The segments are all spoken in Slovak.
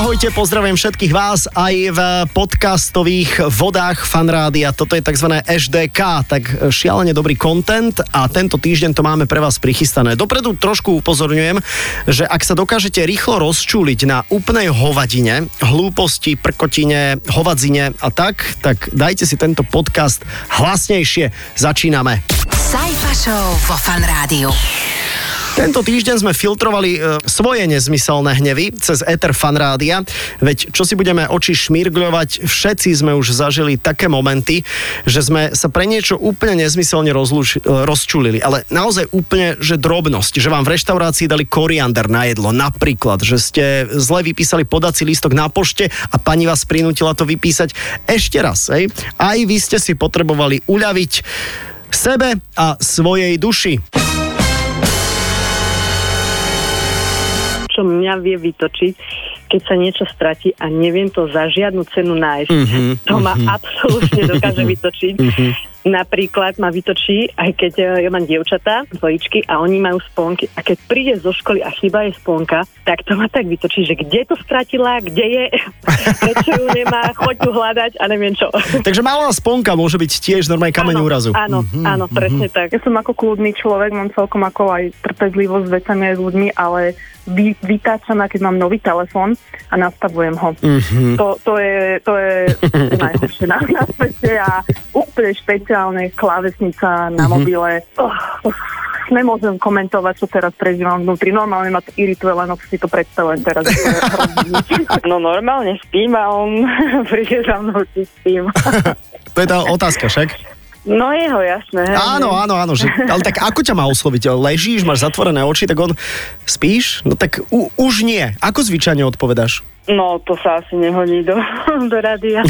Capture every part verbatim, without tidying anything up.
Ahojte, pozdravím všetkých vás aj v podcastových vodách Fun rádia. Toto je tzv. ŠDK, tak šialene dobrý content a tento týždeň to máme pre vás prichystané. Dopredu trošku upozorňujem, že ak sa dokážete rýchlo rozčúliť na úplnej hovadine, hlúposti, prkotine, hovadzine a tak, tak dajte si tento podcast hlasnejšie. Začíname. Sajfa šou vo Fun rádiu. Tento týždeň sme filtrovali e, svoje nezmyselné hnevy cez éter Fun rádia, veď čo si budeme oči šmírgľovať, všetci sme už zažili také momenty, že sme sa pre niečo úplne nezmyselne rozluč, e, rozčulili, ale naozaj úplne, že drobnosť, že vám v reštaurácii dali koriander na jedlo, napríklad, že ste zle vypísali podací lístok na pošte a pani vás prinútila to vypísať ešte raz, hej? Aj vy ste si potrebovali uľaviť sebe a svojej duši. Čo mňa vie vytočiť, keď sa niečo stratí a neviem to za žiadnu cenu nájsť. Mm-hmm, to ma mm-hmm. absolútne dokáže vytočiť. Mm-hmm. Napríklad ma vytočí, aj keď ja mám dievčatá, dvojičky a oni majú sponky. A keď príde zo školy a chyba je sponka, tak to ma tak vytočí, že kde to stratila, kde je, prečo ju nemá, choď ju hľadať a neviem čo. Takže malá sponka môže byť tiež normálne kameň úrazu. Áno, mm-hmm, áno, mm-hmm. presne tak. Ja som ako kľudný človek, mám celkom ako aj trpezlivosť s vecami aj s ľuďmi, ale vy, vytáčaná, keď mám nový telefón a nastavujem ho. Mm-hmm. To, to je, to je najhoršie na, na svete a úplne špeciálne klávesnica na mm-hmm. mobile. Oh, oh, nemôžem komentovať, čo teraz prežívam vnútri. Normálne ma to irituje, len si to predstavujem teraz. No normálne spím a on príde za mnou, si spím. To je tá otázka, však? No jeho, jasné. Áno, áno, áno. Že, ale tak ako ťa má osloviť? Ležíš, máš zatvorené oči, tak on spíš? No tak u, už nie. Ako zvyčajne odpovedáš? No, to sa asi nehodí do, do rádia.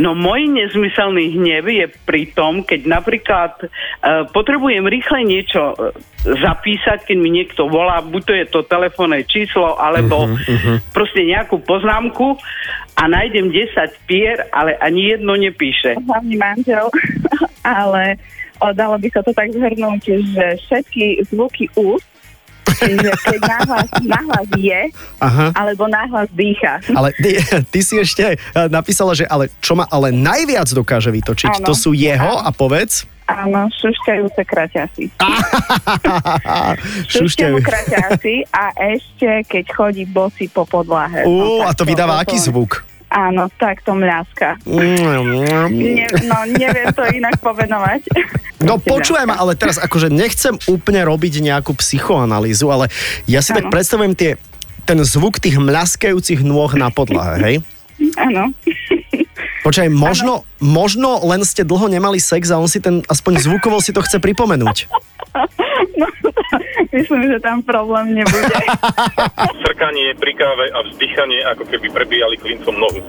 No, môj nezmyselný hnev je pri tom, keď napríklad e, potrebujem rýchle niečo zapísať, keď mi niekto volá, buď to je to telefónne číslo, alebo uh-huh, uh-huh. proste nejakú poznámku a nájdem desať pier, ale ani jedno nepíše. Hlavný manžel, ale dalo by sa to tak zhrnúť, že všetky zvuky úst, čiže keď náhlas, náhlas je, aha, alebo náhlas dýcha. Ale ty, ty si ešte napísala, že ale čo ma ale najviac dokáže vytočiť, áno, to sú jeho a povedz. Áno, šušťajúce kraťasy. Šušťajúce kraťasy a ešte keď chodí bosý po podlahe. Uú, no, a to vydáva to, aký zvuk? Áno, tak to mľaska. Ne, no, neviem to inak povedovať. No počujem, ale teraz akože nechcem úplne robiť nejakú psychoanalýzu, ale ja si ano. tak predstavujem tie, ten zvuk tých mľaskajúcich nôh na podlahe, hej? Áno. Počkaj, možno, možno len ste dlho nemali sex a on si ten, aspoň zvukovo si to chce pripomenúť. No, myslím, že tam problém nebude. Srkanie pri káve a vzdychanie, ako keby prebíjali klincom nohu.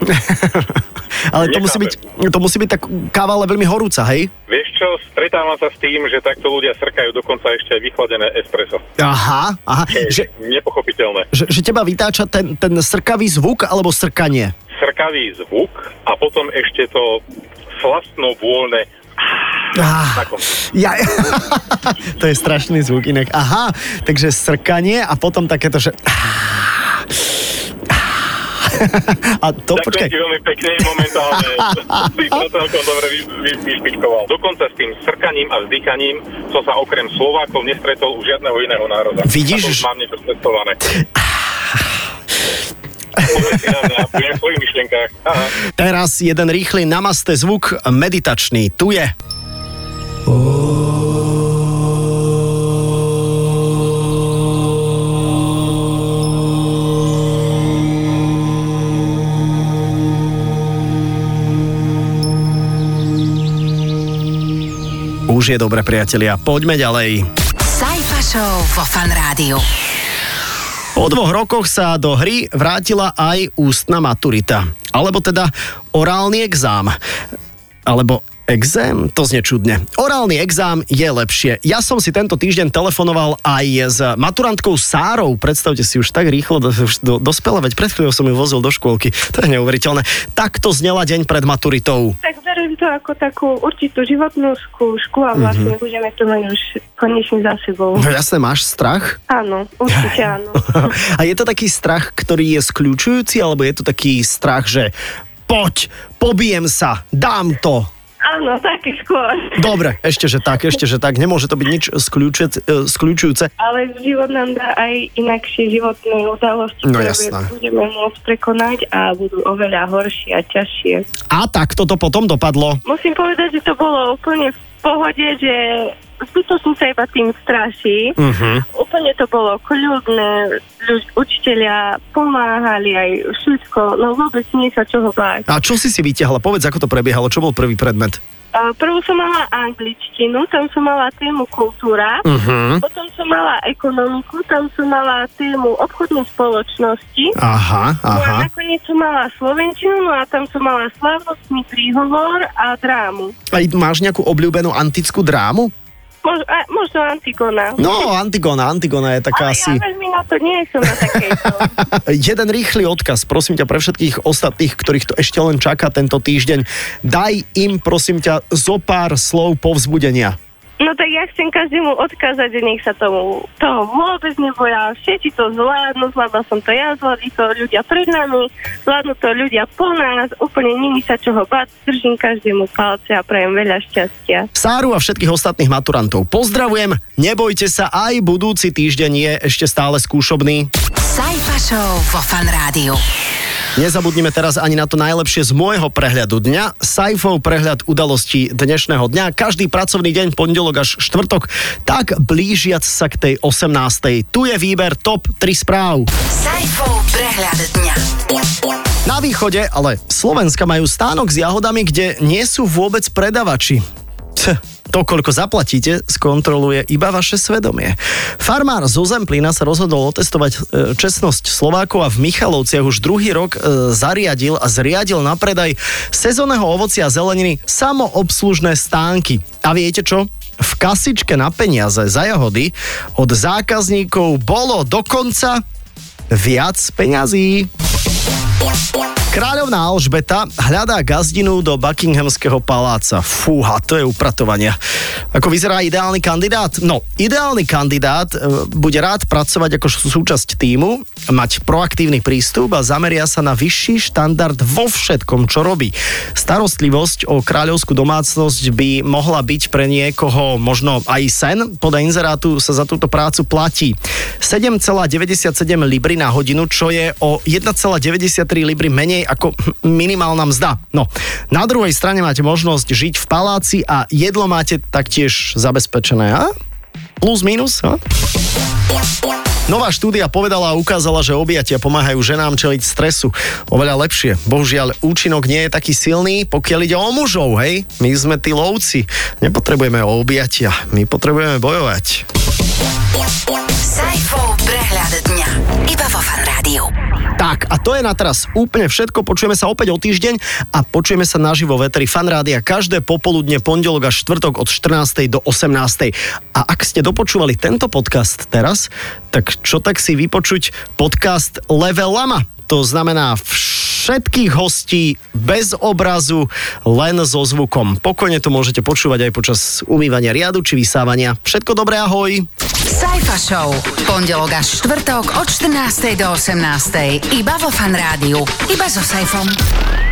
Ale to musí byť, to musí byť tak káva, ale veľmi horúca, hej? Vieš čo, stretávam sa s tým, že takto ľudia srkajú dokonca ešte aj vychladené espresso. Aha, aha. Hej, že, nepochopiteľné. Že, že teba vytáča ten, ten srkavý zvuk alebo srkanie? Srkavý zvuk a potom ešte to slastnovôľne. Ah, ja, to je strašný zvuk inak. Aha, takže srkanie a potom takéto, že... A to, tak počkaj. Tak to je veľmi pekne momentálne. Si to celkom dobre vyšpičkoval. Dokonca s tým srkaním a vzdychaním som sa okrem Slovákov nestretol u žiadneho iného národa. Vidíš? Mám niečo stretované. Teraz jeden rýchly namaste zvuk meditačný. Tu je. Už je dobre, priatelia. Poďme ďalej. Sajfa šou vo Fun rádiu. Po dvoch rokoch sa do hry vrátila aj ústna maturita. Alebo teda orálny exám. Alebo Exém? To znie čudne. Orálny exám je lepšie. Ja som si tento týždeň telefonoval aj s maturantkou Sárou. Predstavte si, už tak rýchlo do, do, dospela, veď pred chvíľou som ju vozil do škôlky. To je neuveriteľné. Tak to znela deň pred maturitou. Tak beriem to ako takú určitú životnú skúšku a vlastne mm-hmm. budeme to mať už konečne za sebou. No jasne, máš strach? Áno, určite áno. A je to taký strach, ktorý je skľúčujúci, alebo je to taký strach, že poď, pobijem sa, dám to? Áno, taký skôr. Dobre, ešte, že tak, ešte, že tak. Nemôže to byť nič skľúčujúce. Ale život nám dá aj inakšie životné udalosti, no, ktoré budeme môcť prekonať a budú oveľa horšie a ťažšie. A tak toto potom dopadlo? Musím povedať, že to bolo úplne v pohode, že zbytočne sa iba tým straší. Uh-huh. Úplne to bolo kľudné, učiteľia pomáhali aj všetko, no vôbec nie sa čoho báť. A čo si si vytiahla? Povedz, ako to prebiehalo, čo bol prvý predmet? Prvú som mala angličtinu, tam som mala tému kultúra, uh-huh. potom som mala ekonomiku, tam som mala tému obchodnej spoločnosti, aha, aha. No a nakoniec som mala slovenčinu, no a tam som mala slávnostný príhovor a drámu. A máš nejakú obľúbenú antickú drámu? Možno, možno Antigona. No, Antigona, Antigona je taká asi... Ale ja veľmi na to nie som na takejto. Jeden rýchly odkaz, prosím ťa, pre všetkých ostatných, ktorých to ešte len čaká tento týždeň. Daj im, prosím ťa, zo pár slov povzbudenia. No tak ja chcem každému odkázať, že nech sa tomu toho vôbec neboja. Všetci to zvládnu, zvládla som to ja, zvládli to ľudia pred nami, zvládnu to ľudia po nás, úplne nimi sa čoho báť. Držím každému palce a prajem veľa šťastia. Sáru a všetkých ostatných maturantov pozdravujem, nebojte sa, aj budúci týždeň je ešte stále skúšobný. Sajfa šou vo Fun rádiu. Nezabudnime teraz ani na to najlepšie z môjho prehľadu dňa. Sajfov prehľad udalostí dnešného dňa. Každý pracovný deň, pondelok až štvrtok, tak blížiac sa k tej osemnástej. Tu je výber top tri správ. Sajfov prehľad dňa. Na východe, ale Slovenska, majú stánok s jahodami, kde nie sú vôbec predavači. To, koľko zaplatíte, skontroluje iba vaše svedomie. Farmár Jozef Plína sa rozhodol otestovať čestnosť Slovákov a v Michalovciach už druhý rok zariadil a zriadil na predaj sezónneho ovocia a zeleniny samoobslužné stánky. A viete čo? V kasičke na peniaze za jahody od zákazníkov bolo dokonca viac peňazí. Kráľovná Alžbeta hľadá gazdinu do Buckinghamského paláca. Fúha, to je upratovania. Ako vyzerá ideálny kandidát? No, ideálny kandidát bude rád pracovať ako súčasť tímu, mať proaktívny prístup a zameria sa na vyšší štandard vo všetkom, čo robí. Starostlivosť o kráľovskú domácnosť by mohla byť pre niekoho možno aj sen. Podľa inzerátu sa za túto prácu platí sedem celá deväťdesiatsedem libry na hodinu, čo je o jedna celá deväťdesiattri libry menej ako minimálna mzda. No, na druhej strane máte možnosť žiť v paláci a jedlo máte taktiež zabezpečené, a? Plus, minus, a? Nová štúdia povedala a ukázala, že objatia pomáhajú ženám čeliť stresu oveľa lepšie. Bohužiaľ, účinok nie je taký silný, pokiaľ ide o mužov, hej? My sme tí lovci. Nepotrebujeme objatia, my potrebujeme bojovať. Sajfov prehľad dňa. Iba vo Fun rádiu. Tak, a to je na teraz úplne všetko. Počujeme sa opäť o týždeň a počujeme sa naživo vetri Fun rádia každé popoludne, pondelok a štvrtok od štrnástej do osemnástej. A ak ste dopočúvali tento podcast teraz, tak čo tak si vypočuť podcast Level Lama. To znamená všetkých hostí bez obrazu, len so zvukom. Pokojne to môžete počúvať aj počas umývania riadu či vysávania. Všetko dobré, ahoj! Sajfa šou. Pondelok až štvrtok od štrnástej do osemnástej. Iba vo Fun rádiu. Iba so Sajfom.